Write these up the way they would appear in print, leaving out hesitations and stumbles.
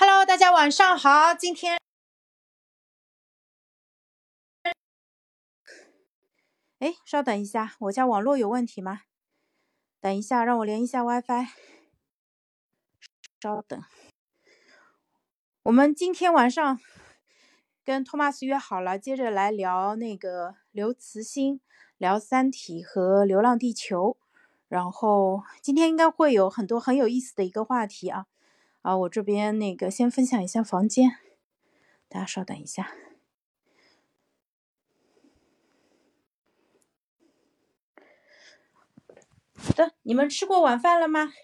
Hello， 大家晚上好。稍等一下，我家网络有问题吗？等一下，让我连一下 WiFi。稍等。我们今天晚上跟 Thomas 约好了，接着来聊那个刘慈欣，聊《三体》和《流浪地球》，然后今天应该会有很多很有意思的一个话题啊。我这边那个先分享一下房间，大家稍等一下。好的，你们吃过晚饭了吗？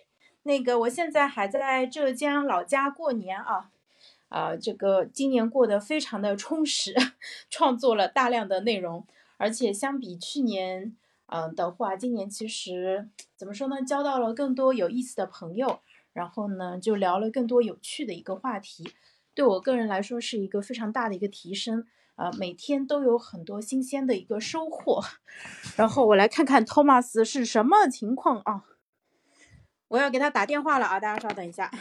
那个我现在还在浙江老家过年啊，这个今年过得非常的充实，创作了大量的内容，而且相比去年的话，今年其实怎么说呢，交到了更多有意思的朋友。然后呢，就聊了更多有趣的一个话题，对我个人来说是一个非常大的一个提升，每天都有很多新鲜的一个收获。然后我来看看 Thomas 是什么情况啊？我要给他打电话了啊，大家稍等一下。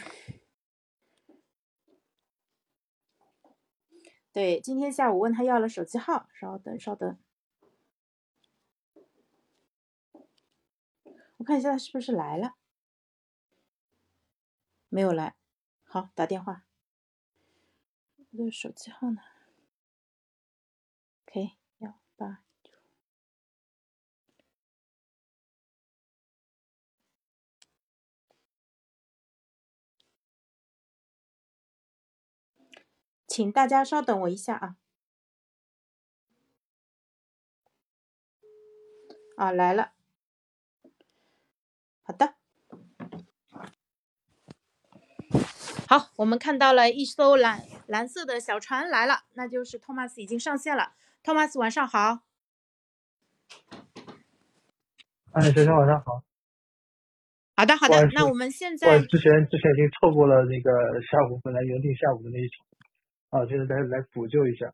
对，今天下午问他要了手机号，稍等，我看一下他是不是来了。没有来，好，打电话。我的手机号呢 ？OK， 189。请大家稍等我一下啊。来了。好的。好，我们看到了一艘蓝色的小船来了，那就是 Thomas 已经上线了。Thomas 晚上好。学生晚上好。好的，那我们现在我之前已经错过了那个下午，本来原定下午的那一场，就是来补救一下。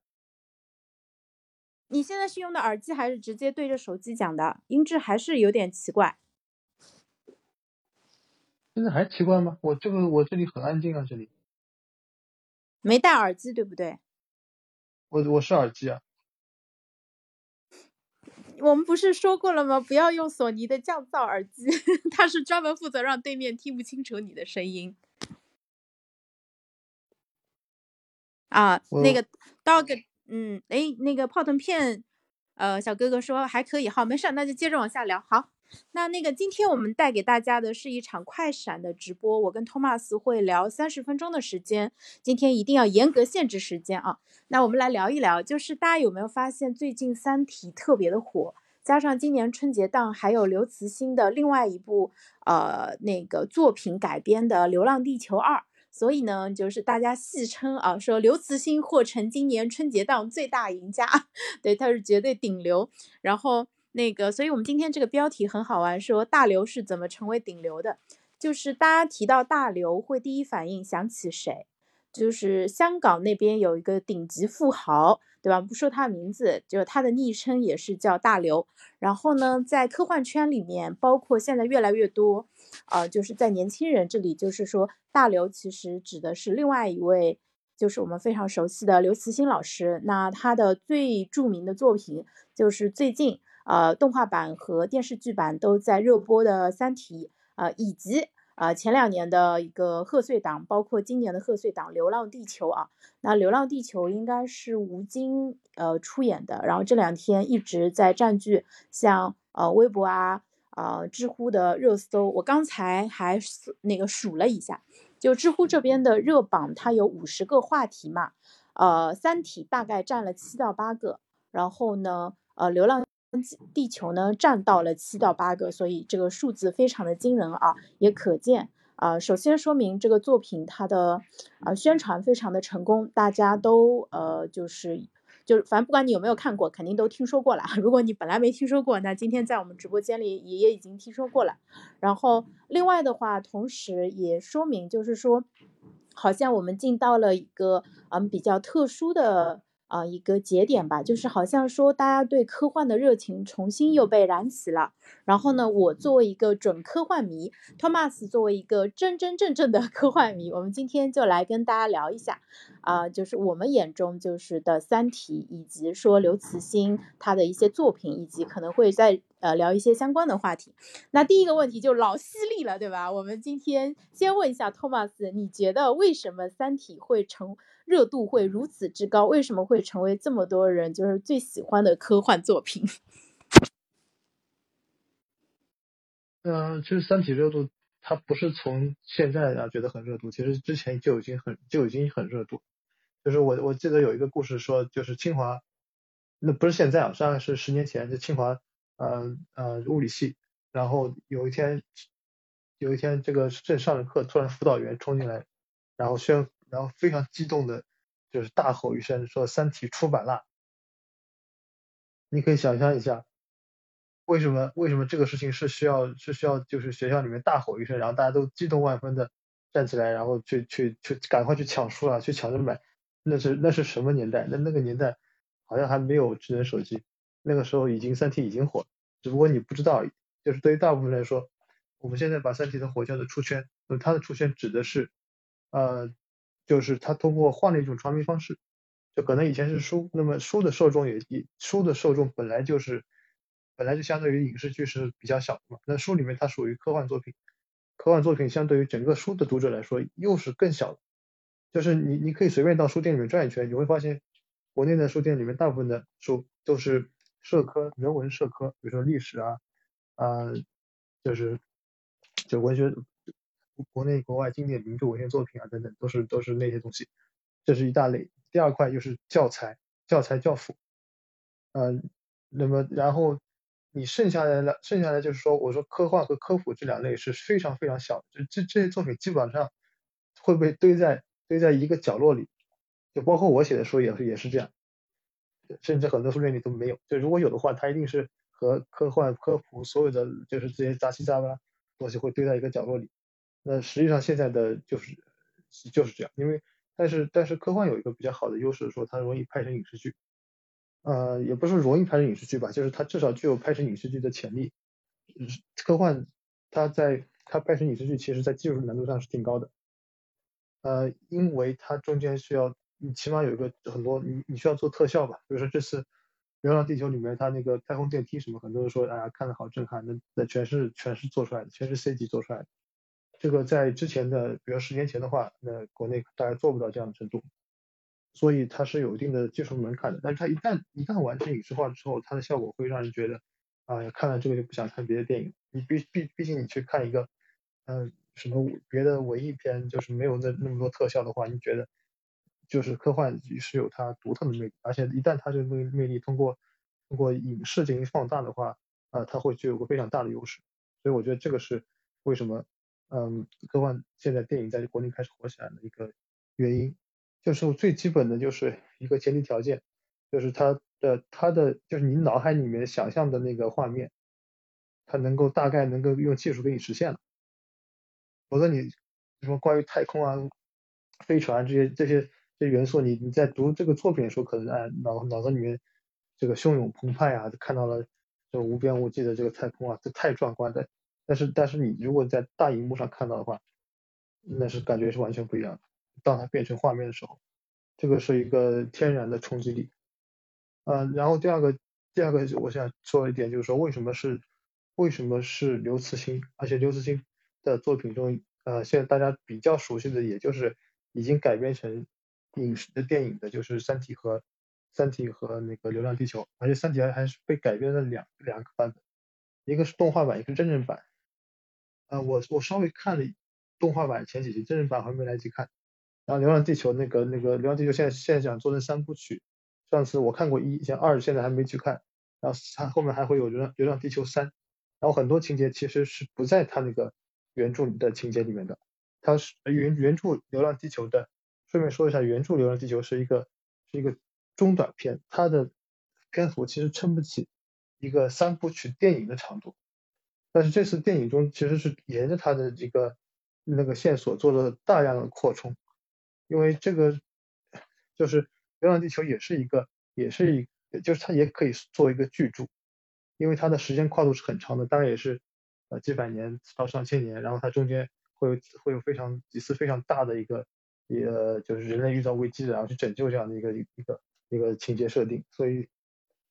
你现在是用的耳机还是直接对着手机讲的？音质还是有点奇怪。现在还奇怪吗？我这里很安静啊，这里没戴耳机对不对？我是耳机啊。我们不是说过了吗？不要用索尼的降噪耳机，它是专门负责让对面听不清楚你的声音啊。那个 dog， 那个泡腾片，小哥哥说还可以，好，没事，那就接着往下聊，好。那个今天我们带给大家的是一场快闪的直播，我跟 Thomas 会聊30分钟的时间，今天一定要严格限制时间啊。那我们来聊一聊，就是大家有没有发现最近三体特别的火，加上今年春节档还有刘慈欣的另外一部那个作品改编的流浪地球2，所以呢就是大家戏称啊，说刘慈欣或成今年春节档最大赢家，对，他是绝对顶流。然后所以我们今天这个标题很好玩，说大刘是怎么成为顶流的，就是大家提到大刘会第一反应想起谁，就是香港那边有一个顶级富豪，对吧？不说他名字，就是他的昵称也是叫大刘。然后呢，在科幻圈里面，包括现在越来越多，就是在年轻人这里，就是说大刘其实指的是另外一位，就是我们非常熟悉的刘慈欣老师。那他的最著名的作品就是最近动画版和电视剧版都在热播的《三体》，以及前2年的一个贺岁档，包括今年的贺岁档《流浪地球》啊。那《流浪地球》应该是吴京出演的，然后这2天一直在占据像微博啊、知乎的热搜。我刚才还数了一下，就知乎这边的热榜，它有50个话题嘛，三体大概占了7到8个，然后呢，流浪地球呢占到了7到8个，所以这个数字非常的惊人啊，也可见首先说明这个作品它的宣传非常的成功，大家都就是反正不管你有没有看过，肯定都听说过了。如果你本来没听说过，那今天在我们直播间里也已经听说过了。然后另外的话，同时也说明就是说，好像我们进到了一个比较特殊的一个节点吧，就是好像说大家对科幻的热情重新又被燃起了。然后呢，我作为一个准科幻迷， Thomas 作为一个真正的科幻迷，我们今天就来跟大家聊一下就是我们眼中就是的三体，以及说刘慈欣他的一些作品，以及可能会在聊一些相关的话题。那第一个问题就老犀利了，对吧？我们今天先问一下 Thomas， 你觉得为什么三体会热度会如此之高？为什么会成为这么多人就是最喜欢的科幻作品？其实三体热度它不是从现在觉得很热度，其实之前就已经很热度。就是我记得有一个故事说，就是清华，那不是现在大概是10年前，就清华物理系，然后有一天这个正上着课，突然辅导员冲进来，然后非常激动的就是大吼一声说三体出版啦。你可以想象一下为什么这个事情是需要就是学校里面大吼一声，然后大家都激动万分的站起来，然后去赶快去抢书啊，去抢着买。那是什么年代？那个年代好像还没有智能手机，那个时候三体已经火了，只不过你不知道。就是对于大部分人来说，我们现在把三体的火叫做出圈，它的出圈指的是就是它通过换了一种传媒方式，就可能以前是书，那么书的受众本来就相对于影视剧是比较小的嘛，那书里面它属于科幻作品相对于整个书的读者来说又是更小的。就是你可以随便到书店里面转一圈，你会发现国内的书店里面大部分的书都是社科人文社科，比如说历史就是文学，国内国外经典名著文学作品等等，都是那些东西。这是一大类。第二块就是教材教辅。那么然后你剩下来就是说，我说科幻和科普这两类是非常非常小的，这些作品基本上会被堆在一个角落里，就包括我写的书也是这样，甚至很多书店里都没有。就如果有的话，它一定是和科幻科普所有的就是这些杂七杂八东西会堆在一个角落里。那实际上现在的就是这样，因为但是科幻有一个比较好的优势，说它容易拍成影视剧。也不是容易拍成影视剧吧，就是它至少具有拍成影视剧的潜力。科幻它拍成影视剧，其实在技术难度上是挺高的。因为它中间需要你起码有一个很多你需要做特效吧，比如说这次《流浪地球》里面它那个太空电梯什么，很多人说看得好震撼，那全是做出来的，全是 CG 做出来的。这个在之前的，比如10年前的话，那国内大概做不到这样的程度。所以它是有一定的技术门槛的，但是它一旦完成影视化之后，它的效果会让人觉得看了这个就不想看别的电影。你毕竟你去看一个什么别的文艺片，就是没有那么多特效的话，你觉得就是科幻是有它独特的魅力，而且一旦它这个魅力通过影视进行放大的话，它会具有个非常大的优势。所以我觉得这个是为什么科幻现在电影在国内开始火起来的一个原因。就是最基本的就是一个前提条件，就是它的就是你脑海里面想象的那个画面，它大概能够用技术给你实现了。否则你什么关于太空飞船这些元素，你在读这个作品的时候，可能脑子里面这个汹涌澎湃看到了这无边无际的这个太空这太壮观的。但是你如果在大荧幕上看到的话，那是感觉是完全不一样的。当它变成画面的时候，这个是一个天然的冲击力。然后第二个我想说一点，就是说为什么是刘慈欣，而且刘慈欣的作品中现在大家比较熟悉的，也就是已经改编成影视的电影的，就是三体和那个流浪地球。而且三体还是被改编了两个版本，一个是动画版，一个是真人版。我稍微看了动画版前几集，真人版还没来得及看。然后流浪地球那个流浪地球现在想做成3部曲，上次我看过1、2，现在还没去看。然后它后面还会有流浪地球3，然后很多情节其实是不在它那个原著的情节里面的。它是原著流浪地球的，顺便说一下，原著流浪地球是一个中短片，它的篇幅其实撑不起一个3部曲电影的长度。但是这次电影中其实是沿着它的这个那个线索做了大量的扩充。因为这个就是流浪地球也是一个，就是它也可以做一个巨著，因为它的时间跨度是很长的，当然也是几百年到上千年，然后它中间会有几次非常大的一个，也就是人类遇到危机然后去拯救这样的一个情节设定。所以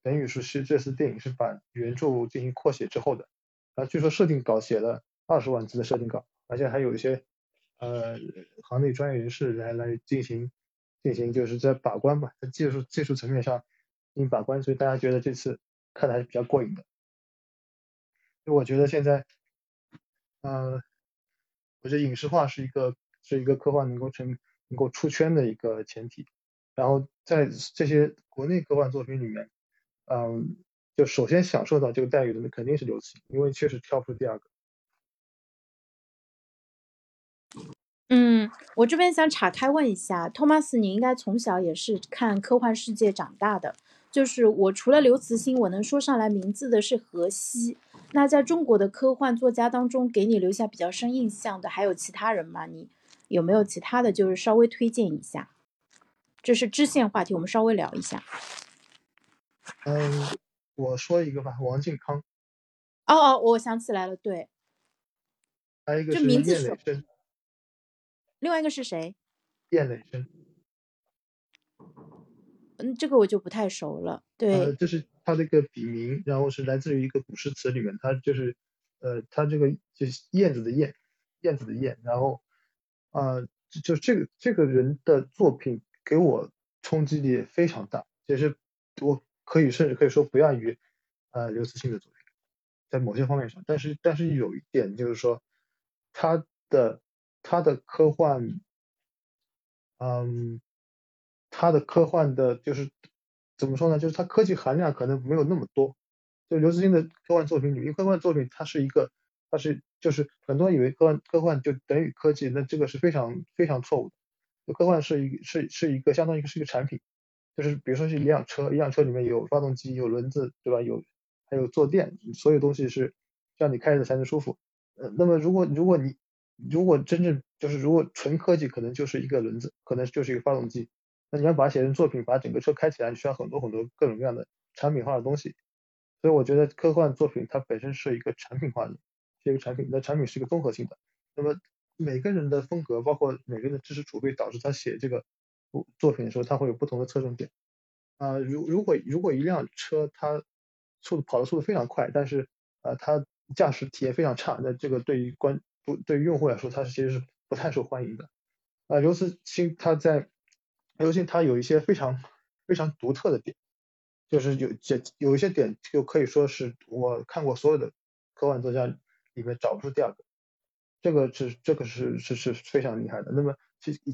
人与树是这次电影是把原著进行扩写之后的，然后据说设定稿写了20万字的设定稿，而且还有一些行内专业人士来进行就是在把关吧，在技术层面上进行把关，所以大家觉得这次看的还是比较过瘾的。所以我觉得现在我觉得影视化是一个科幻能够出圈的一个前提。然后在这些国内科幻作品里面就首先享受到这个待遇的肯定是刘慈欣，因为确实挑不出第二个。我这边想岔开问一下 Thomas， 你应该从小也是看科幻世界长大的。就是我除了刘慈欣我能说上来名字的是荷西，那在中国的科幻作家当中给你留下比较深印象的还有其他人吗？你有没有其他的就是稍微推荐一下？这是支线话题，我们稍微聊一下。我说一个吧，王靖康。哦，我想起来了，对。还有一个是燕磊生。另外一个是谁？燕磊生。这个我就不太熟了。对。这是他的一个笔名，然后是来自于一个古诗词里面，他就是他这个就是燕子的燕，然后就这个人的作品给我冲击力非常大，也是我甚至可以说不亚于刘慈欣的作品，在某些方面上。但是有一点就是说，他的科幻，他的科幻的就是怎么说呢？就是他科技含量可能没有那么多。就刘慈欣的科幻作品里，因为科幻作品它是很多人以为科幻就等于科技，那这个是非常非常错误的。科幻是一个相当于是一个产品。就是比如说是一辆车里面有发动机，有轮子，对吧？还有坐垫，所有东西是让你开着才能舒服。那么如果真正就是如果纯科技，可能就是一个轮子，可能就是一个发动机。那你要把它写成作品，把整个车开起来，你需要很多很多各种各样的产品化的东西。所以我觉得科幻作品它本身是一个产品化的，是一个产品，那产品是一个综合性的。那么每个人的风格，包括每个人的知识储备，导致他写这个作品的时候，它会有不同的侧重点。如果一辆车它跑的速度非常快，但是它驾驶体验非常差，那这个对于用户来说，它其实是不太受欢迎的。刘慈欣他有一些非常非常独特的点，就是有一些点就可以说是我看过所有的科幻作家里面找不出第二个，这个是非常厉害的。那么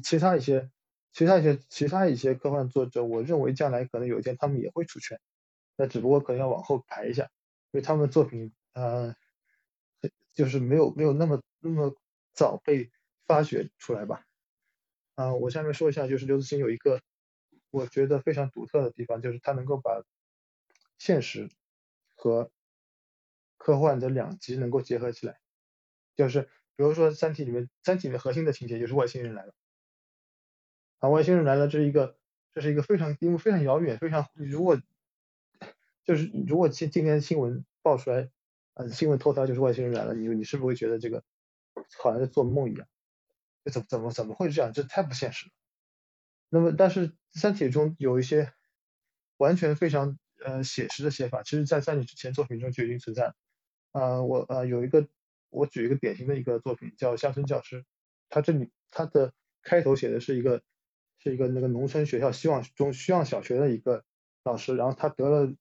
其他一些科幻作者，我认为将来可能有一天他们也会出圈，那只不过可能要往后排一下，因为他们的作品就是没有那么早被发掘出来吧。我下面说一下，就是刘慈欣有一个我觉得非常独特的地方，就是他能够把现实和科幻的两极能够结合起来。就是比如说三体里面核心的情节就是外星人来了。外星人来了，这是一个非常遥远，非常如果今天新闻爆出来，新闻头条就是外星人来了，你是不是会觉得这个好像是做梦一样？怎么会这样？这太不现实了。那么，但是《三体》中有一些完全非常写实的写法，其实在《三体》之前作品中就已经存在了。我举一个典型的一个作品叫《乡村教师》，它的开头写的是一个那个农村学校希望小学的一个老师，然后他得了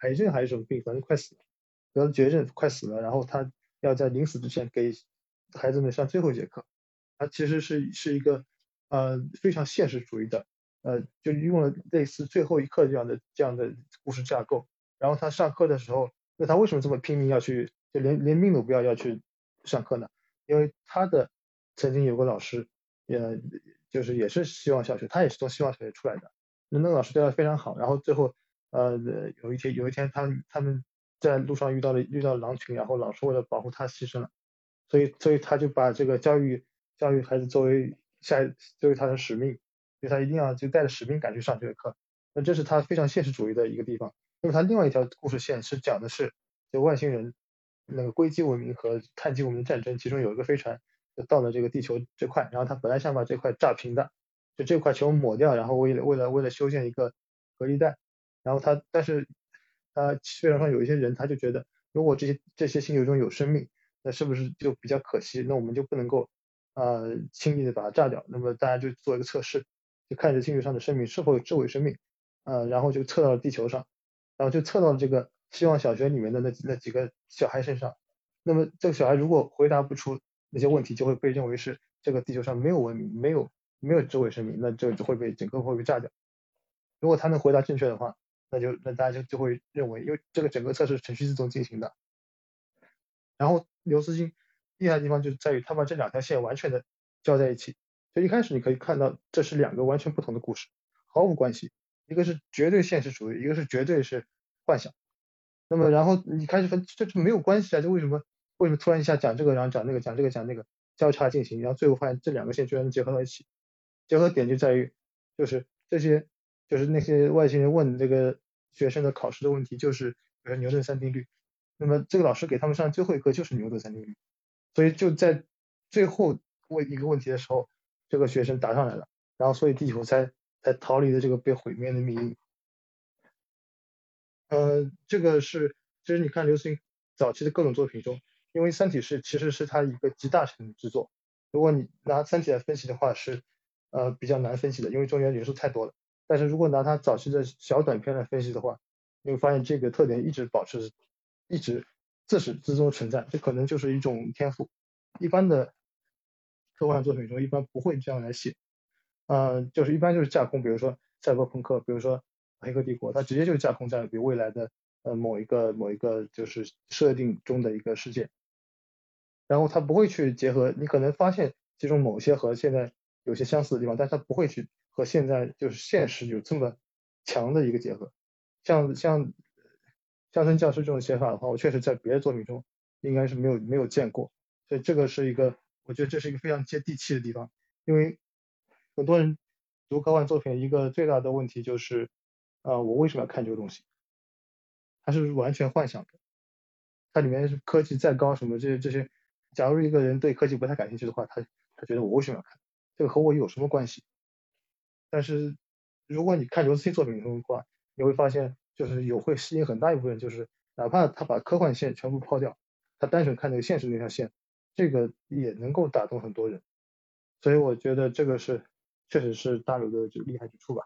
癌症还是什么病，反正快死了，得了绝症快死了，然后他要在临死之前给孩子们上最后一节课。他其实是一个非常现实主义的，就用了类似最后一课这样的故事架构。然后他上课的时候，那他为什么这么拼命要去，就连命都不要去上课呢？因为他的曾经有个老师，就是也是希望小学，他也是从希望小学出来的。那个老师对他非常好，然后最后有一天他们在路上遇到狼群，然后老师为了保护他牺牲了，所以他就把这个教育孩子作为他的使命，所以他一定要就带着使命感去上这个课。那这是他非常现实主义的一个地方。那么他另外一条故事线是讲的是就外星人那个硅基文明和碳基文明战争，其中有一个飞船就到了这个地球这块，然后他本来想把这块炸平的，就这块全部抹掉，然后为了修建一个隔离带，然后他但是他飞船上有一些人，他就觉得如果这些星球中有生命，那是不是就比较可惜？那我们就不能够轻易的把它炸掉。那么大家就做一个测试，就看着星球上的生命是否有智慧生命，然后就测到了地球上，然后就测到了这个希望小学里面的那几个小孩身上。那么这个小孩如果回答不出那些问题，就会被认为是这个地球上没有文明、没有智慧生命，那这就会被整个会被炸掉。如果他能回答正确的话，那大家就会认为，因为这个整个测试程序自动进行的。然后刘慈欣厉害的地方就在于他把这两条线完全的交在一起。所以一开始你可以看到这是两个完全不同的故事，毫无关系，一个是绝对现实主义，一个是绝对是幻想。那么然后你开始分，这就没有关系啊，就为什么突然一下讲这个，然后讲那个，讲这个讲那个，交叉进行，然后最后发现这两个线居然结合到一起。结合点就在于就是这些就是那些外星人问这个学生的考试的问题，就是比如牛顿三定律，那么这个老师给他们上最后一课就是牛顿三定律，所以就在最后问一个问题的时候，这个学生答上来了，然后所以地球才逃离了这个被毁灭的命运。这个是其实你看刘慈欣早期的各种作品中，因为《三体》其实是他一个集大成的之作，如果你拿《三体》来分析的话是比较难分析的，因为中间元素太多了。但是如果拿他早期的小短片来分析的话，你会发现这个特点一直自始至终存在，这可能就是一种天赋，一般的科幻作品中一般不会这样来写。就是一般就是架空，比如说赛博朋克，比如说黑客帝国，它直接就是架空在比未来的某一个就是设定中的一个世界，然后它不会去结合，你可能发现其中某些和现在有些相似的地方，但是它不会去和现在就是现实有这么强的一个结合。像乡村教师这种写法的话，我确实在别的作品中应该是没有见过，所以这个是一个，我觉得这是一个非常接地气的地方。因为很多人读科幻作品一个最大的问题就是我为什么要看这个东西，它是完全幻想的，它里面是科技再高什么这些，假如一个人对科技不太感兴趣的话，他觉得我为什么要看这个，和我有什么关系？但是如果你看刘慈欣作品的话，你会发现就是会吸引很大一部分人，就是哪怕他把科幻线全部抛掉，他单纯看这个现实那条线，这个也能够打动很多人。所以我觉得这个是确实是大刘的厉害之处吧。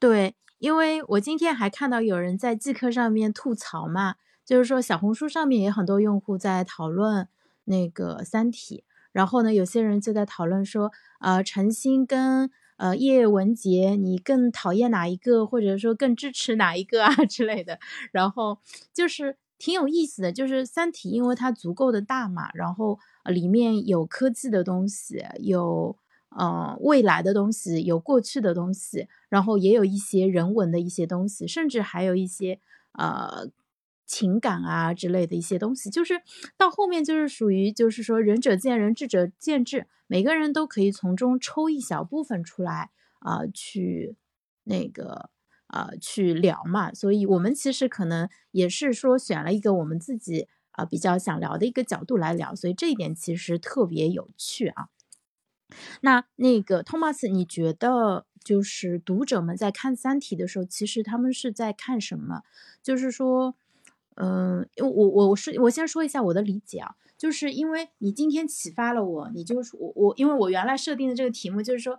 对，因为我今天还看到有人在极客上面吐槽嘛，就是说小红书上面也很多用户在讨论那个三体，然后呢有些人就在讨论说陈星跟叶文洁你更讨厌哪一个，或者说更支持哪一个啊之类的，然后就是挺有意思的。就是三体因为它足够的大嘛，然后里面有科技的东西，有未来的东西，有过去的东西，然后也有一些人文的一些东西，甚至还有一些情感啊之类的一些东西，就是到后面就是属于就是说仁者见仁，智者见智，每个人都可以从中抽一小部分出来去那个去聊嘛。所以我们其实可能也是说选了一个我们自己比较想聊的一个角度来聊，所以这一点其实特别有趣啊。那个 Thomas， 你觉得就是读者们在看《三体》的时候，其实他们是在看什么？就是说。我先说一下我的理解啊，就是因为你今天启发了我，你就是我因为我原来设定的这个题目就是说，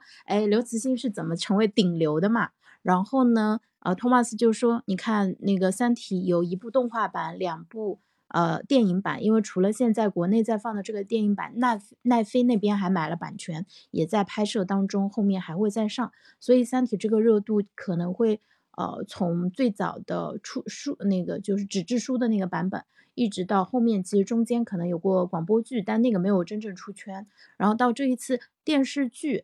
刘慈欣是怎么成为顶流的嘛？然后呢，Thomas 就说，你看那个《三体》有一部动画版，两部电影版，因为除了现在国内在放的这个电影版，奈飞那边还买了版权，也在拍摄当中，后面还会再上，所以《三体》这个热度可能会。从最早的出书那个就是纸质书的那个版本，一直到后面，其实中间可能有过广播剧，但那个没有真正出圈。然后到这一次电视剧，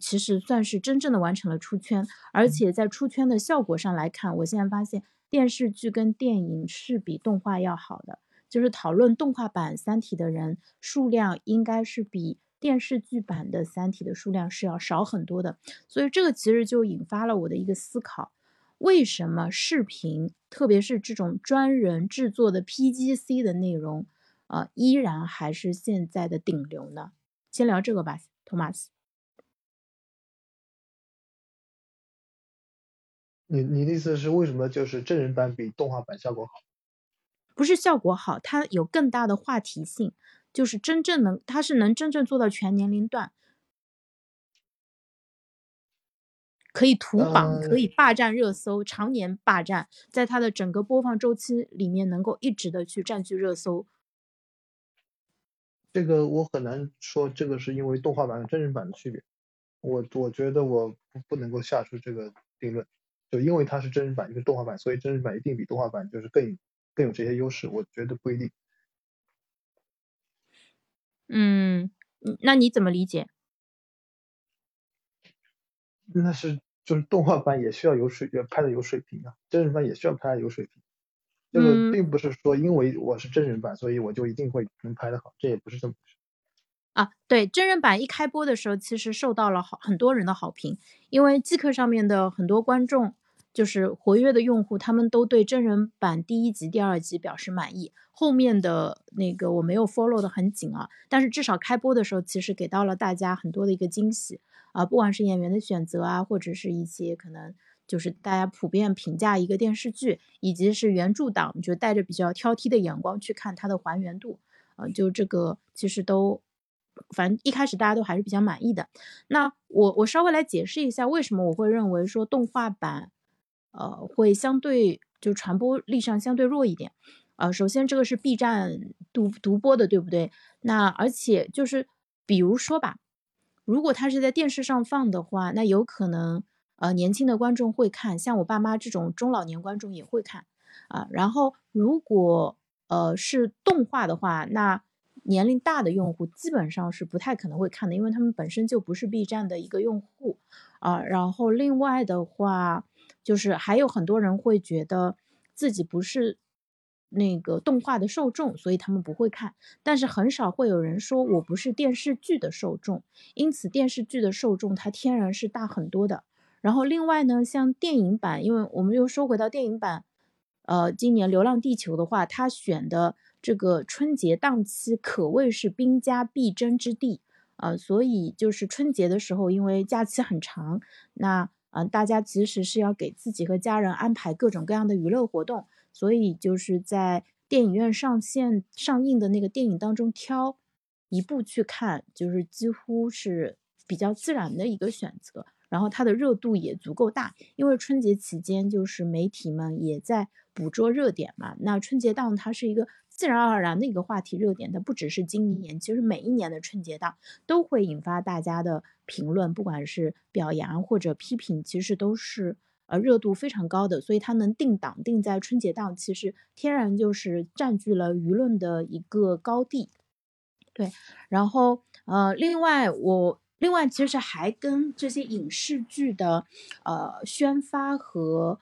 其实算是真正的完成了出圈，而且在出圈的效果上来看，我现在发现电视剧跟电影是比动画要好的，就是讨论动画版《三体》的人数量应该是比电视剧版的三体的数量是要少很多的。所以这个其实就引发了我的一个思考，为什么视频特别是这种专人制作的 PGC 的内容依然还是现在的顶流呢？先聊这个吧 Thomas。 你的意思是为什么就是真人版比动画版效果好？不是效果好，它有更大的话题性，就是真正能，它是能真正做到全年龄段，可以图榜，可以霸占热搜，常年霸占，在它的整个播放周期里面能够一直的去占据热搜。这个我很难说这个是因为动画版和真人版的区别，我觉得我不能够下出这个定论，就因为它是真人版一个动画版，所以真人版一定比动画版就是更有这些优势，我觉得不一定。那你怎么理解？那是就是动画版也需要拍的有水平啊，真人版也需要拍的有水平。这个并不是说因为我是真人版，所以我就一定会能拍的好，这也不是这么回事啊。对，真人版一开播的时候，其实受到了很多人的好评，因为极客上面的很多观众就是活跃的用户，他们都对真人版第一集、第二集表示满意。后面的那个我没有 follow 的很紧啊，但是至少开播的时候，其实给到了大家很多的一个惊喜啊，不管是演员的选择啊，或者是一些可能就是大家普遍评价一个电视剧，以及是原著党，就带着比较挑剔的眼光去看它的还原度啊，就这个其实都。反正一开始大家都还是比较满意的。那我稍微来解释一下，为什么我会认为说动画版会相对就传播力上相对弱一点。首先这个是 B 站独播的，对不对？那而且就是比如说吧，如果它是在电视上放的话，那有可能年轻的观众会看，像我爸妈这种中老年观众也会看啊。然后如果是动画的话，那年龄大的用户基本上是不太可能会看的，因为他们本身就不是 B 站的一个用户啊。然后另外的话，就是还有很多人会觉得自己不是那个动画的受众，所以他们不会看。但是很少会有人说我不是电视剧的受众，因此电视剧的受众它天然是大很多的。然后另外呢，像电影版，因为我们又说回到电影版，今年《流浪地球》的话，它选的这个春节档期可谓是兵家必争之地啊，所以就是春节的时候，因为假期很长，那大家其实是要给自己和家人安排各种各样的娱乐活动，所以就是在电影院上映的那个电影当中挑一部去看，就是几乎是比较自然的一个选择。然后它的热度也足够大，因为春节期间就是媒体们也在捕捉热点嘛。那春节档它是一个自然而然的一个话题热点，它不只是今年，其实每一年的春节档都会引发大家的评论，不管是表扬或者批评，其实都是热度非常高的，所以它能定档定在春节档，其实天然就是占据了舆论的一个高地。对，然后另外其实还跟这些影视剧的宣发和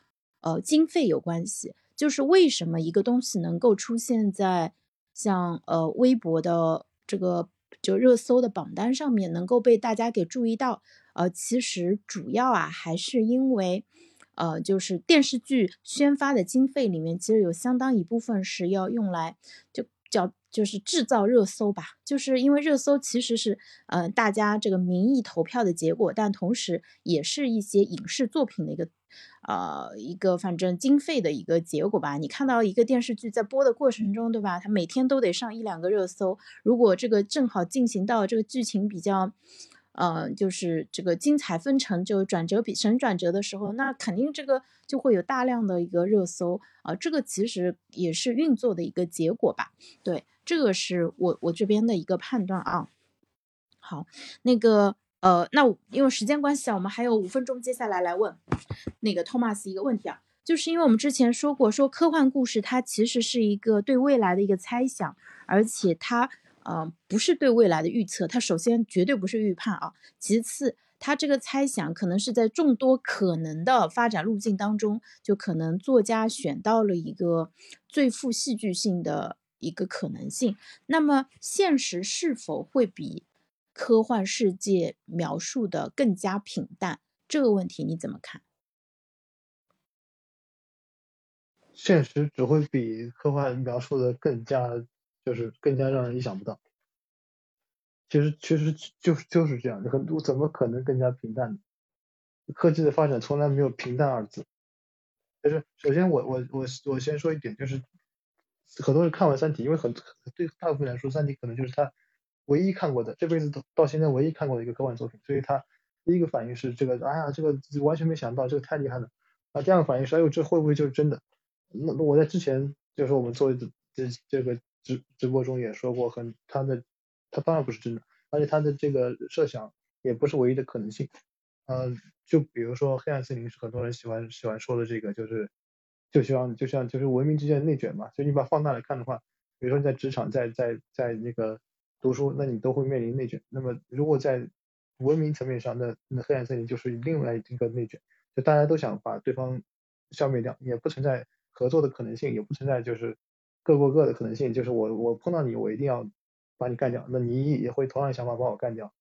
经费有关系。就是为什么一个东西能够出现在像微博的这个就热搜的榜单上面，能够被大家给注意到，其实主要还是因为就是电视剧宣发的经费里面其实有相当一部分是要用来就是制造热搜吧，就是因为热搜其实是大家这个民意投票的结果，但同时也是一些影视作品的一个反正经费的一个结果吧。你看到一个电视剧在播的过程中，对吧，它每天都得上一两个热搜，如果这个正好进行到这个剧情比较就是这个精彩纷呈，就转折比神转折的时候，那肯定这个就会有大量的一个热搜这个其实也是运作的一个结果吧。对，这个是我这边的一个判断啊。好，那个那因为时间关系啊，我们还有5分钟，接下来来问那个 Thomas 一个问题啊，就是因为我们之前说过，说科幻故事它其实是一个对未来的一个猜想，而且它不是对未来的预测，它首先绝对不是预判啊，其次它这个猜想可能是在众多可能的发展路径当中，就可能作家选到了一个最富戏剧性的一个可能性。那么现实是否会比科幻世界描述的更加平淡，这个问题你怎么看？现实只会比科幻描述的更加就是更加让人意想不到。其实就是这样，很多怎么可能更加平淡呢？科技的发展从来没有平淡二字。就是首先我先说一点，就是很多人看完三体，因为对大部分来说三体可能就是他唯一看过的，这辈子到现在唯一看过的一个科幻作品，所以他第一个反应是这个，哎呀，这个完全没想到，这个太厉害了。啊，第二个反应是，哎呦，这会不会就是真的？那我在之前就是我们做这个直播中也说过，他当然不是真的，而且他的这个设想也不是唯一的可能性。就比如说黑暗森林是很多人喜欢说的这个，就是文明之间的内卷嘛。所以你把放大来看的话，比如说你在职场在那个读书，那你都会面临内卷。那么如果在文明层面上，那黑暗森林就是另外一个内卷，就大家都想把对方消灭掉，也不存在合作的可能性，也不存在就是各过各的可能性，就是我碰到你，我一定要把你干掉，那你也会同样想法把我干掉。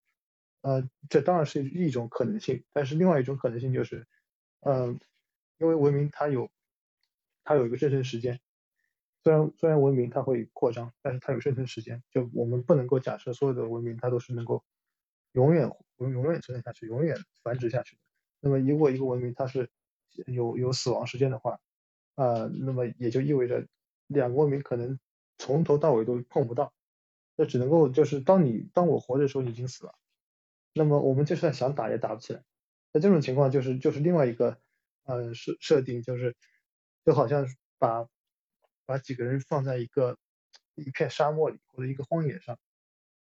这当然是一种可能性，但是另外一种可能性就是，因为文明它有一个生存时间，虽然文明它会扩张，但是它有生存时间，就我们不能够假设所有的文明它都是能够永远存在下去，永远繁殖下去。那么如果一个文明它是有死亡时间的话，那么也就意味着两个文明可能从头到尾都碰不到，那只能够就是当我活着的时候你已经死了，那么我们就算想打也打不起来。那这种情况就是另外一个设定，就是就好像把几个人放在一片沙漠里或者一个荒野上，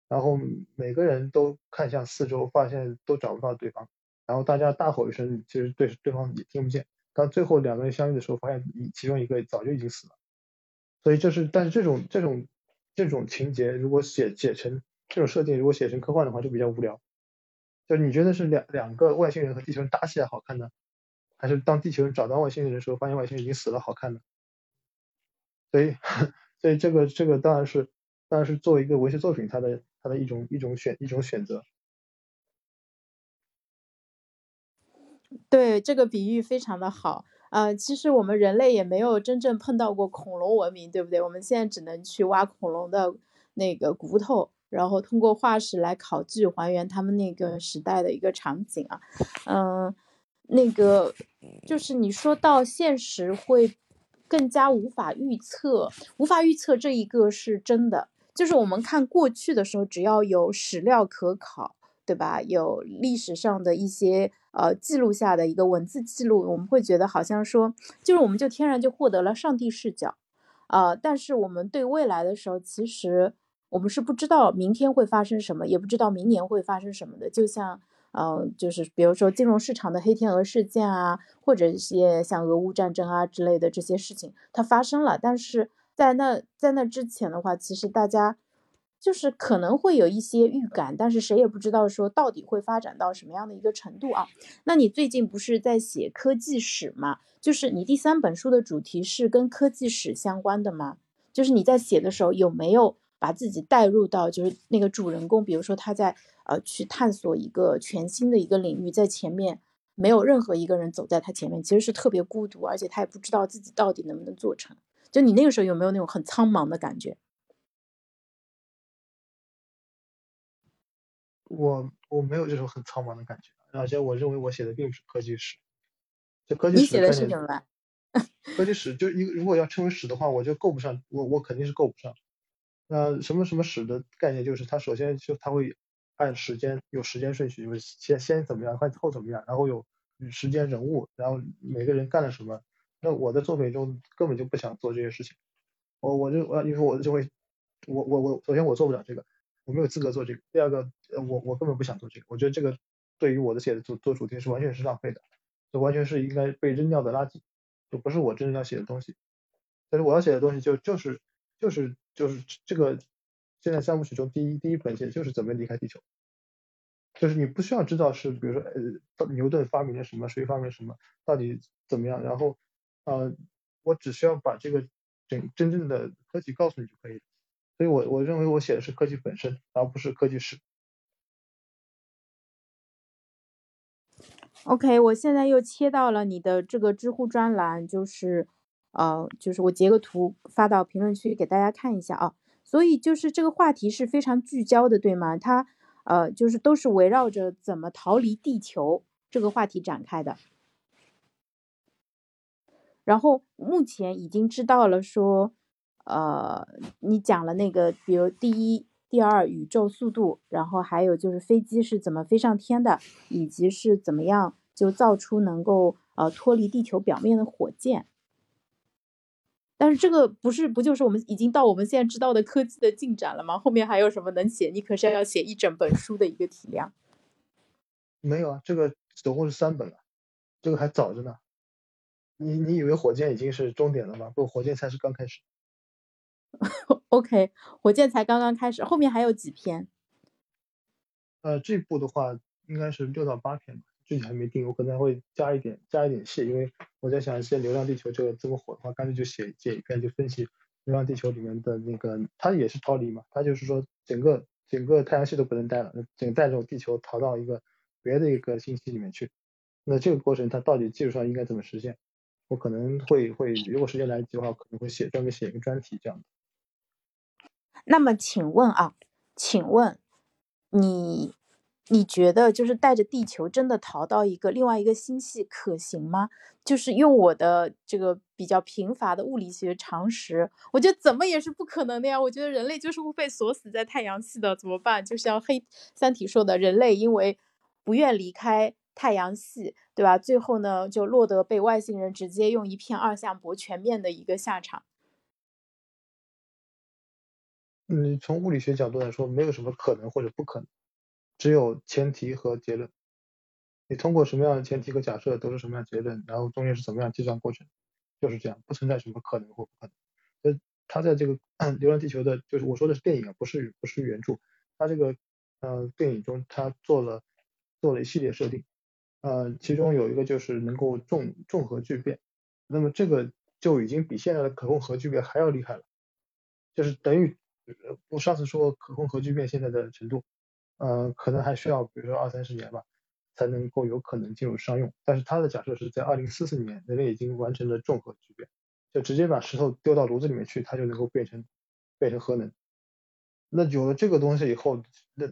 然后每个人都看向四周，发现都找不到对方，然后大家大吼一声，其实对方也听不见。当最后两个人相遇的时候，发现其中一个早就已经死了。所以但是这种情节如果写成这种设定，如果写成科幻的话，就比较无聊。就是你觉得是两个外星人和地球人打起来好看呢，还是当地球人找到外星人的时候，发现外星人已经死了好看呢？所以这个当然是作为一个文学作品，它的一种选择。对，这个比喻非常的好。其实我们人类也没有真正碰到过恐龙文明，对不对？我们现在只能去挖恐龙的那个骨头，然后通过化石来考据还原他们那个时代的一个场景啊。那个就是你说到现实会更加无法预测，这一个是真的。就是我们看过去的时候，只要有史料可考，对吧？有历史上的一些记录下的一个文字记录，我们会觉得好像说，就是我们就天然就获得了上帝视角，但是我们对未来的时候，其实我们是不知道明天会发生什么，也不知道明年会发生什么的。就像就是比如说金融市场的黑天鹅事件啊，或者一些像俄乌战争啊之类的这些事情，它发生了，但是在那之前的话，其实大家就是可能会有一些预感，但是谁也不知道说到底会发展到什么样的一个程度啊。那你最近不是在写科技史吗？就是你第三本书的主题是跟科技史相关的吗？就是你在写的时候有没有把自己带入到就是那个主人公，比如说他在去探索一个全新的一个领域，在前面没有任何一个人走在他前面，其实是特别孤独，而且他也不知道自己到底能不能做成。就你那个时候有没有那种很苍茫的感觉？我没有这种很苍茫的感觉，而且我认为我写的并不是科技史。就科技史，你写的是什么？科技史就如果要称为史的话，我就够不上，我肯定是够不上。什么史的概念就是，它首先就它会按时间有时间顺序，就是先怎么样，后怎么样，然后有时间人物，然后每个人干了什么。那我的作品中根本就不想做这些事情，我首先我做不了这个。我没有资格做这个。第二个，我根本不想做这个。我觉得这个对于我的写的做主题是完全是浪费的，就完全是应该被扔掉的垃圾，就不是我真正要写的东西。但是我要写的东西就是这个现在三部曲中第一本写就是怎么离开地球，就是你不需要知道是比如说牛顿发明了什么，谁发明了什么，到底怎么样。然后我只需要把这个真正的科技告诉你就可以了。所以我认为我写的是科技本身，而不是科技史。OK， 我现在又切到了你的这个知乎专栏，就是我截个图发到评论区给大家看一下啊。所以就是这个话题是非常聚焦的，对吗？它就是都是围绕着怎么逃离地球这个话题展开的。然后目前已经知道了说，你讲了那个，比如第一、第二宇宙速度，然后还有就是飞机是怎么飞上天的，以及是怎么样就造出能够脱离地球表面的火箭。但是这个不就是我们已经到我们现在知道的科技的进展了吗？后面还有什么能写？你可是要写一整本书的一个体量。没有啊，这个总共是3本了，这个还早着呢。你以为火箭已经是终点了吗？不，火箭才是刚开始。OK， 火箭才刚刚开始，后面还有几篇？这部的话应该是6到8篇吧，具体还没定，我可能还会加一点戏，因为我在想，现在《流浪地球》这个这么火的话，干脆就写一篇，就分析《流浪地球》里面的那个，它也是逃离嘛，它就是说整个太阳系都不能待了，整带这种地球逃到一个别的一个星系里面去，那这个过程它到底技术上应该怎么实现？我可能会，如果时间来得及的话，可能会专门写一个专题这样的。那么请问你觉得就是带着地球真的逃到另外一个星系可行吗？就是用我的这个比较贫乏的物理学常识，我觉得怎么也是不可能的呀。我觉得人类就是会被锁死在太阳系的，怎么办？就像黑三体说的，人类因为不愿离开太阳系，对吧？最后呢，就落得被外星人直接用一片二向箔全面的一个下场。从物理学角度来说，没有什么可能或者不可能，只有前提和结论。你通过什么样的前提和假设得出什么样的结论，然后中间是怎么样计算过程，就是这样，不存在什么可能或不可能。所以他在这个《流浪地球》的，就是我说的是电影，不是原著。他这个电影中，他做了一系列设定，其中有一个就是能够重核聚变，那么这个就已经比现在的可控核聚变还要厉害了，就是等于。我上次说可控核聚变现在的程度，可能还需要比如说20-30年吧，才能够有可能进入商用。但是它的假设是在2044年，人类已经完成了重核聚变，就直接把石头丢到炉子里面去，它就能够变成核能。那有了这个东西以后，那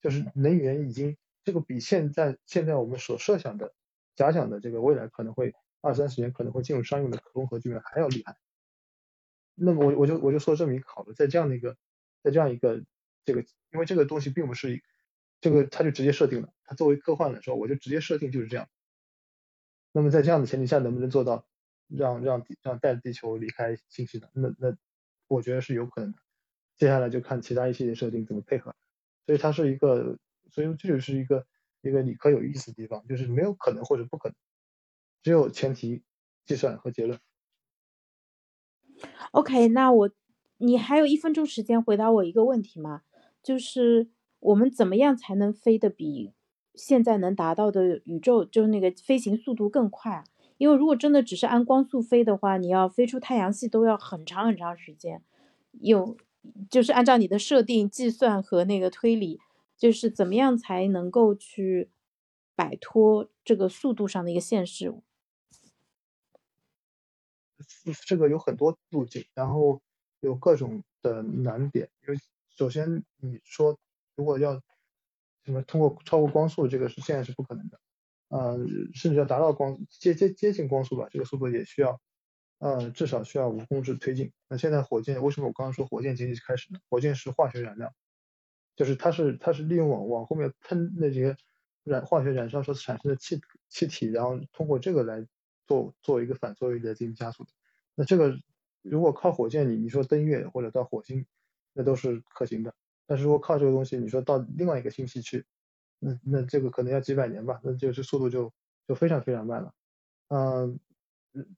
就是能源已经这个比现在我们所设想的假想的这个未来可能会20-30年可能会进入商用的可控核聚变还要厉害。那么我就说这么一个好了，在这样一个这个，因为这个东西并不是这个，它就直接设定了，它作为科幻来说，我就直接设定就是这样。那么在这样的前提下，能不能做到让带地球离开星系呢？那我觉得是有可能的。接下来就看其他一系列设定怎么配合。所以这就是一个理科有意思的地方，就是没有可能或者不可能，只有前提、计算和结论。OK， 那你还有1分钟时间回答我一个问题吗？就是我们怎么样才能飞得比现在能达到的宇宙，就是那个飞行速度更快啊？因为如果真的只是按光速飞的话，你要飞出太阳系都要很长很长时间。就是按照你的设定、计算和那个推理，就是怎么样才能够去摆脱这个速度上的一个限制？这个有很多路径，然后有各种的难点。因为首先你说如果要什么通过超过光速，这个是现在是不可能的，甚至要达到接近光速吧，这个速度也需要至少需要5公尺推进。那现在火箭为什么我刚刚说火箭经济开始呢？火箭是化学燃料，就是它是利用往后面喷那些化学燃烧所产生的气体，然后通过这个来做一个反作用力进行加速的。那这个如果靠火箭你说登月或者到火星，那都是可行的。但是如果靠这个东西你说到另外一个星系去，那这个可能要几百年吧，那就是速度就非常非常慢了，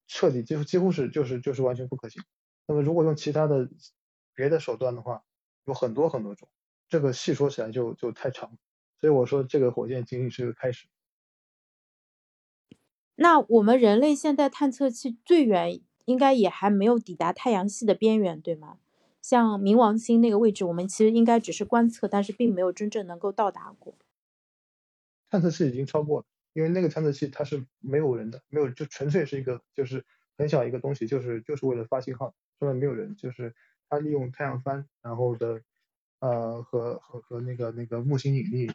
彻底几乎是就是完全不可行。那么如果用其他的别的手段的话，有很多很多种，这个细说起来就太长，所以我说这个火箭仅仅是个开始。那我们人类现在探测器最远应该也还没有抵达太阳系的边缘，对吗？像冥王星那个位置，我们其实应该只是观测，但是并没有真正能够到达过。探测器已经超过了，因为那个探测器它是没有人的，没有，就纯粹是一个就是很小一个东西，就是为了发信号，上面没有人，就是它利用太阳帆然后的和那个木星引力，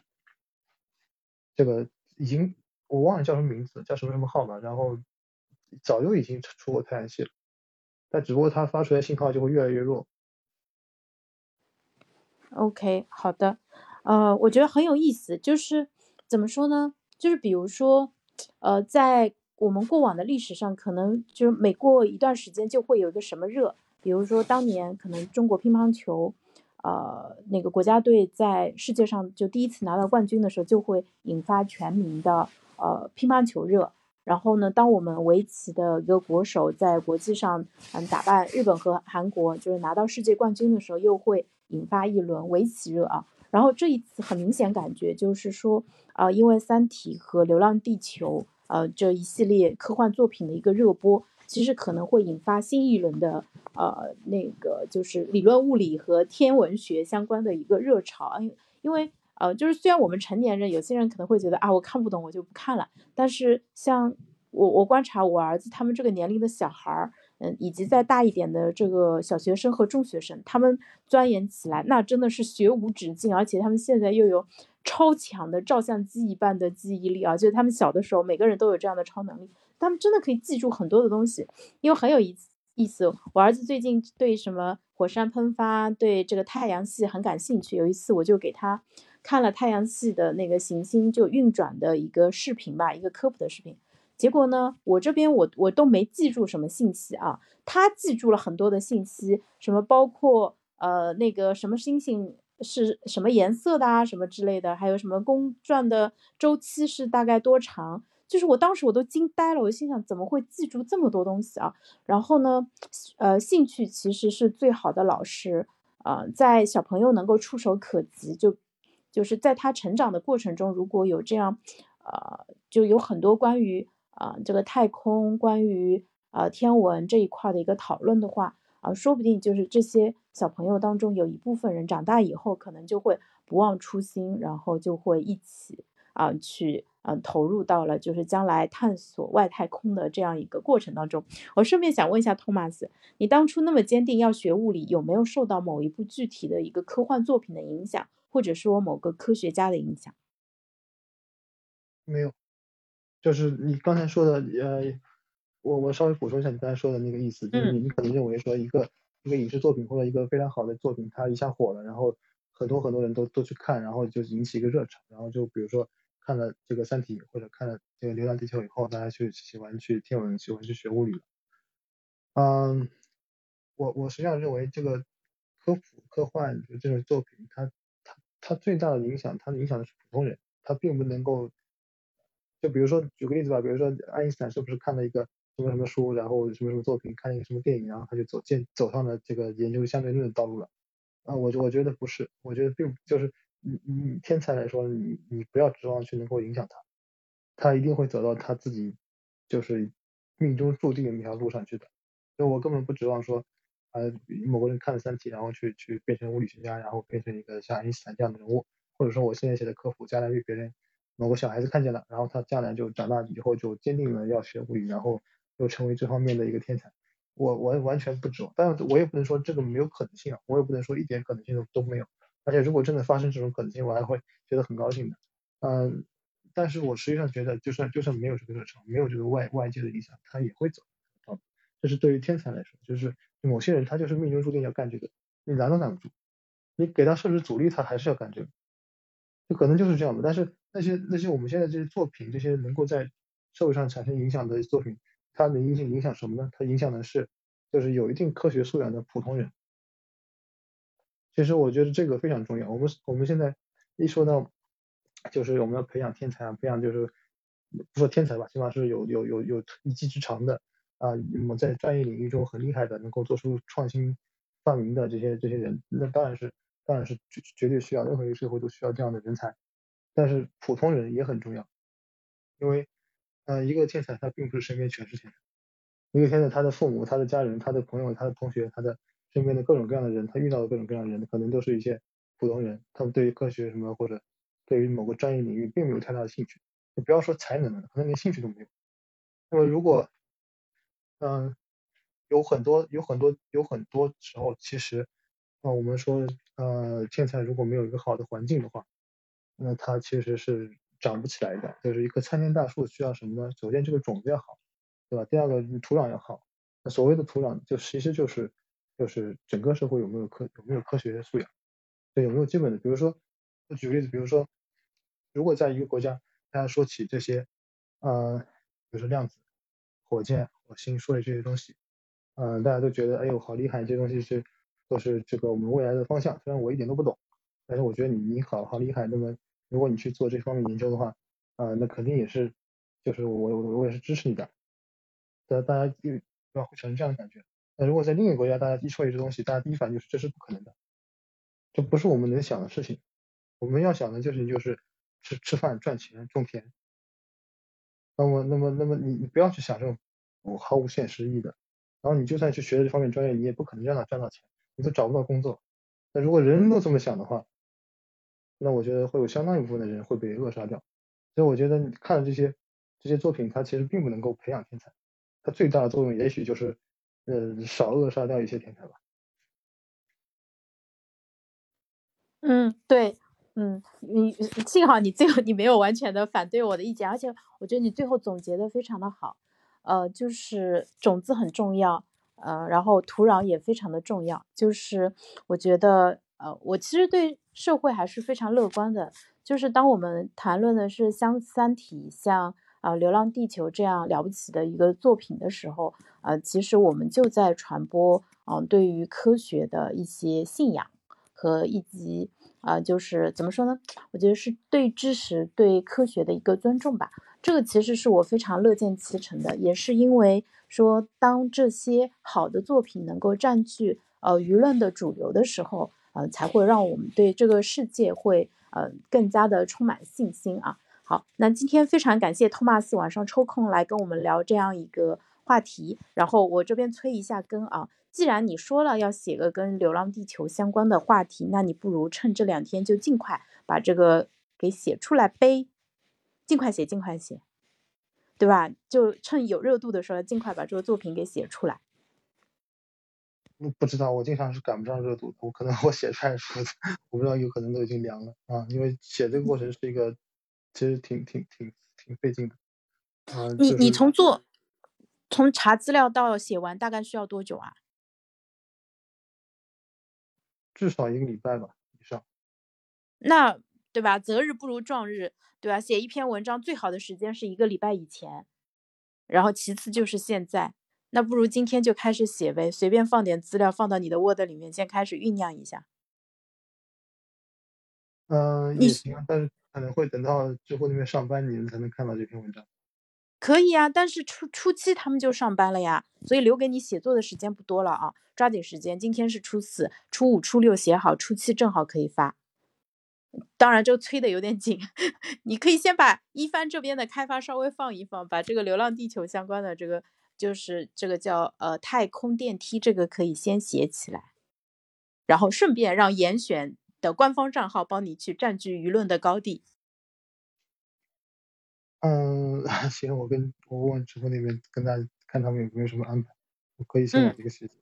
这个已经我忘了叫什么名字，叫什么什么号嘛，然后早就已经出过太阳系了，但只不过它发出来信号就会越来越弱。OK， 好的，我觉得很有意思，就是怎么说呢？就是比如说，在我们过往的历史上，可能就是每过一段时间就会有一个什么热，比如说当年可能中国乒乓球，那个国家队在世界上就第一次拿到冠军的时候，就会引发全民的乒乓球热。然后呢，当我们围棋的一个国手在国际上打败日本和韩国，就是拿到世界冠军的时候，又会引发一轮围棋热啊。然后这一次很明显感觉就是说，因为《三体》和《流浪地球》这一系列科幻作品的一个热播，其实可能会引发新一轮的那个就是理论物理和天文学相关的一个热潮。因为就是虽然我们成年人有些人可能会觉得啊我看不懂我就不看了，但是像我观察我儿子他们这个年龄的小孩儿。以及再大一点的这个小学生和中学生，他们钻研起来那真的是学无止境，而且他们现在又有超强的照相机一般的记忆力啊，就是他们小的时候每个人都有这样的超能力，他们真的可以记住很多的东西。因为很有意思，我儿子最近对什么火山喷发，对这个太阳系很感兴趣，有一次我就给他看了太阳系的那个行星就运转的一个视频吧，一个科普的视频，结果呢我这边我都没记住什么信息啊，他记住了很多的信息，什么包括那个什么星星是什么颜色的啊什么之类的，还有什么公转的周期是大概多长，就是我当时我都惊呆了，我心想怎么会记住这么多东西啊。然后呢兴趣其实是最好的老师，在小朋友能够触手可及，就是在他成长的过程中，如果有这样就有很多关于这个太空关于天文这一块的一个讨论的话啊，说不定就是这些小朋友当中有一部分人长大以后可能就会不忘初心，然后就会一起去投入到了就是将来探索外太空的这样一个过程当中。我顺便想问一下 Thomas， 你当初那么坚定要学物理，有没有受到某一部具体的一个科幻作品的影响，或者说某个科学家的影响？没有，就是你刚才说的，我稍微补充一下你刚才说的那个意思，就是你可能认为说一个影视作品或者一个非常好的作品，它一下火了，然后很多人都去看，然后就引起一个热潮，然后就比如说看了这个《三体》或者看了这个《流浪地球》以后，大家去喜欢去天文，喜欢去学物理了。我实际上认为这个科普科幻这种作品，它最大的影响，它影响的是普通人，它并不能够。就比如说举个例子吧，比如说爱因斯坦是不是看了一个什么什么书，然后什么什么作品，看了一个什么电影，然后他就走上了这个研究相对论的道路了啊？我觉得不是，我觉得并不就是你天才来说，你不要指望去能够影响他，他一定会走到他自己就是命中注定的那条路上去的。所以我根本不指望说某个人看了《三体》，然后去变成物理学家，然后变成一个像爱因斯坦这样的人物，或者说我现在写的科普将来被别人。某个小孩子看见了，然后他将来就长大以后就坚定了要学物理，然后又成为这方面的一个天才。我完全不指望，但我也不能说这个没有可能性啊，我也不能说一点可能性都没有。而且如果真的发生这种可能性，我还会觉得很高兴的。但是我实际上觉得，就算没有这个热潮，没有这个外界的影响，他也会走。这是对于天才来说，就是某些人他就是命中注定要干这个，你拦都拦不住，你给他设置阻力，他还是要干这个。就可能就是这样的，但是那些我们现在这些作品，这些能够在社会上产生影响的作品，它能影响什么呢？它影响的是就是有一定科学素养的普通人。其实我觉得这个非常重要。我们现在一说到就是我们要培养天才啊，培养就是不说天才吧，起码是有一技之长的啊，我们在专业领域中很厉害的，能够做出创新发明的这些人，那当然是绝对需要，任何一个社会都需要这样的人才，但是普通人也很重要，因为一个天才他并不是身边全是天才，一个天才他的父母、他的家人、他的朋友、他的同学、他的身边的各种各样的人，他遇到的各种各样的人可能都是一些普通人，他们对于科学什么或者对于某个专业领域并没有太大的兴趣，你不要说才能了，可能连兴趣都没有。那么如果有很多时候，其实我们说天才如果没有一个好的环境的话，那它其实是长不起来的。就是一棵参天大树需要什么呢？首先这个种子要好，对吧？第二个土壤要好。那所谓的土壤，就其实就是整个社会有没有科学的素养，对，有没有基本的，比如说举个例子，比如说如果在一个国家，大家说起这些比如说量子、火箭、火星说的这些东西，大家都觉得哎呦好厉害，这些东西是都是这个我们未来的方向。虽然我一点都不懂，但是我觉得你好厉害。那么如果你去做这方面研究的话，那肯定也是，就是我也是支持你的。大家会产生这样的感觉。那如果在另一个国家，大家一说一个东西，大家第一反应就是这是不可能的，这不是我们能想的事情。我们要想的就是吃饭、赚钱、种田。那么你不要去想这种毫无现实意义的。然后你就算去学这方面专业，你也不可能让他赚到钱，你都找不到工作。那如果人人都这么想的话，那我觉得会有相当一部分的人会被扼杀掉。所以我觉得你看了这些作品，它其实并不能够培养天才，它最大的作用也许就是少扼杀掉一些天才吧。对，幸好你最后你没有完全的反对我的意见，而且我觉得你最后总结的非常的好。就是种子很重要，然后土壤也非常的重要。就是我觉得，我其实对社会还是非常乐观的。就是当我们谈论的是像《三体》、像流浪地球》这样了不起的一个作品的时候，其实我们就在传播对于科学的一些信仰和以及就是怎么说呢？我觉得是对知识、对科学的一个尊重吧。这个其实是我非常乐见其成的，也是因为说，当这些好的作品能够占据舆论的主流的时候，才会让我们对这个世界会更加的充满信心啊。好，那今天非常感谢 Thomas 晚上抽空来跟我们聊这样一个话题。然后我这边催一下更啊，既然你说了要写个跟《流浪地球》相关的话题，那你不如趁这2天就尽快把这个给写出来呗。尽快写，对吧？就趁有热度的时候，尽快把这个作品给写出来。不知道，我经常是赶不上热度，我可能写出来书，我不知道，有可能都已经凉了啊。因为写这个过程是一个，其实挺费劲的。你从查资料到写完大概需要多久啊？至少1个礼拜吧，以上。那对吧？择日不如撞日。对吧？写一篇文章最好的时间是1个礼拜以前，然后其次就是现在。那不如今天就开始写呗，随便放点资料放到你的 Word 里面，先开始酝酿一下。也行，但是可能会等到之后那边上班你们才能看到这篇文章。可以啊，但是初期他们就上班了呀，所以留给你写作的时间不多了啊，抓紧时间。今天是初4、初5、初6写好，初7正好可以发。当然这催的有点紧，你可以先把一帆这边的开发稍微放一放，把这个流浪地球相关的这个，就是这个叫太空电梯，这个可以先写起来，然后顺便让严选的官方账号帮你去占据舆论的高地。行，我问直播那边跟大家看他们有没有什么安排，我可以先把这个写起来。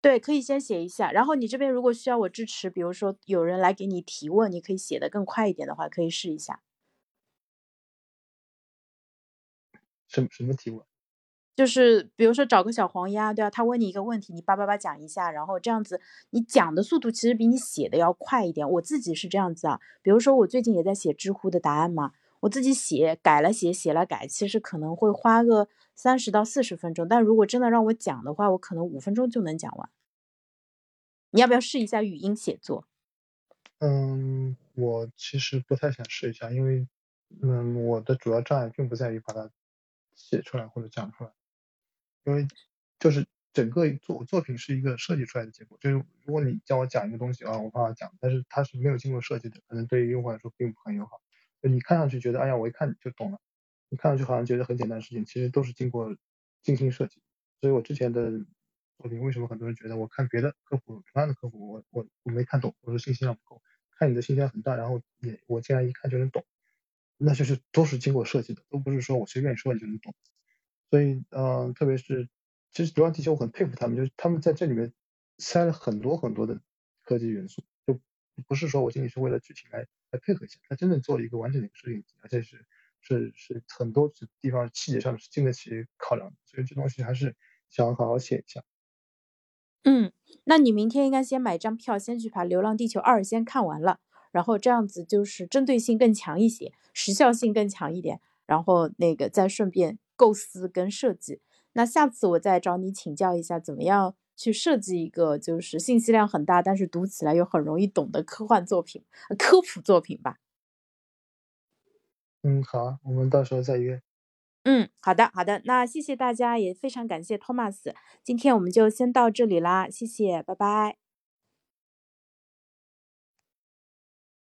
对，可以先写一下，然后你这边如果需要我支持，比如说有人来给你提问，你可以写得更快一点的话，可以试一下。什么提问？就是比如说找个小黄鸭，对啊，他问你一个问题，你叭讲一下，然后这样子你讲的速度其实比你写的要快一点。我自己是这样子啊，比如说我最近也在写知乎的答案嘛，我自己写改了写，写了改，其实可能会花个30到40分钟，但如果真的让我讲的话，我可能5分钟就能讲完。你要不要试一下语音写作？我其实不太想试一下，因为我的主要障碍并不在于把它写出来或者讲出来，因为就是整个作品是一个设计出来的结果。就是如果你叫我讲一个东西啊，我怕讲，但是它是没有经过设计的，可能对于用户来说并不很友好。就你看上去觉得哎呀，我一看就懂了。你看上去好像觉得很简单的事情，其实都是经过精心设计。所以我之前的作品为什么很多人觉得我看别的科普，同样的科普我没看懂，我说信息量不够。看你的信息量很大，然后我竟然一看就能懂，那就是都是经过设计的，都不是说我随便说你就能懂。所以，特别是其实流浪地球，我很佩服他们，就是他们在这里面塞了很多很多的科技元素，就不是说我仅仅是为了剧情来配合一下，他真的做了一个完整的一个摄影集，而且是很多地方细节上是经得起考量的，所以这东西还是想好好写一下。嗯，那你明天应该先买张票，先去把《流浪地球2》先看完了，然后这样子就是针对性更强一些，时效性更强一点，然后那个再顺便构思跟设计。那下次我再找你请教一下，怎么样去设计一个就是信息量很大，但是读起来又很容易懂的科幻作品、科普作品吧。好啊，我们到时候再约。好的，那谢谢大家，也非常感谢 Thomas， 今天我们就先到这里啦，谢谢，拜拜。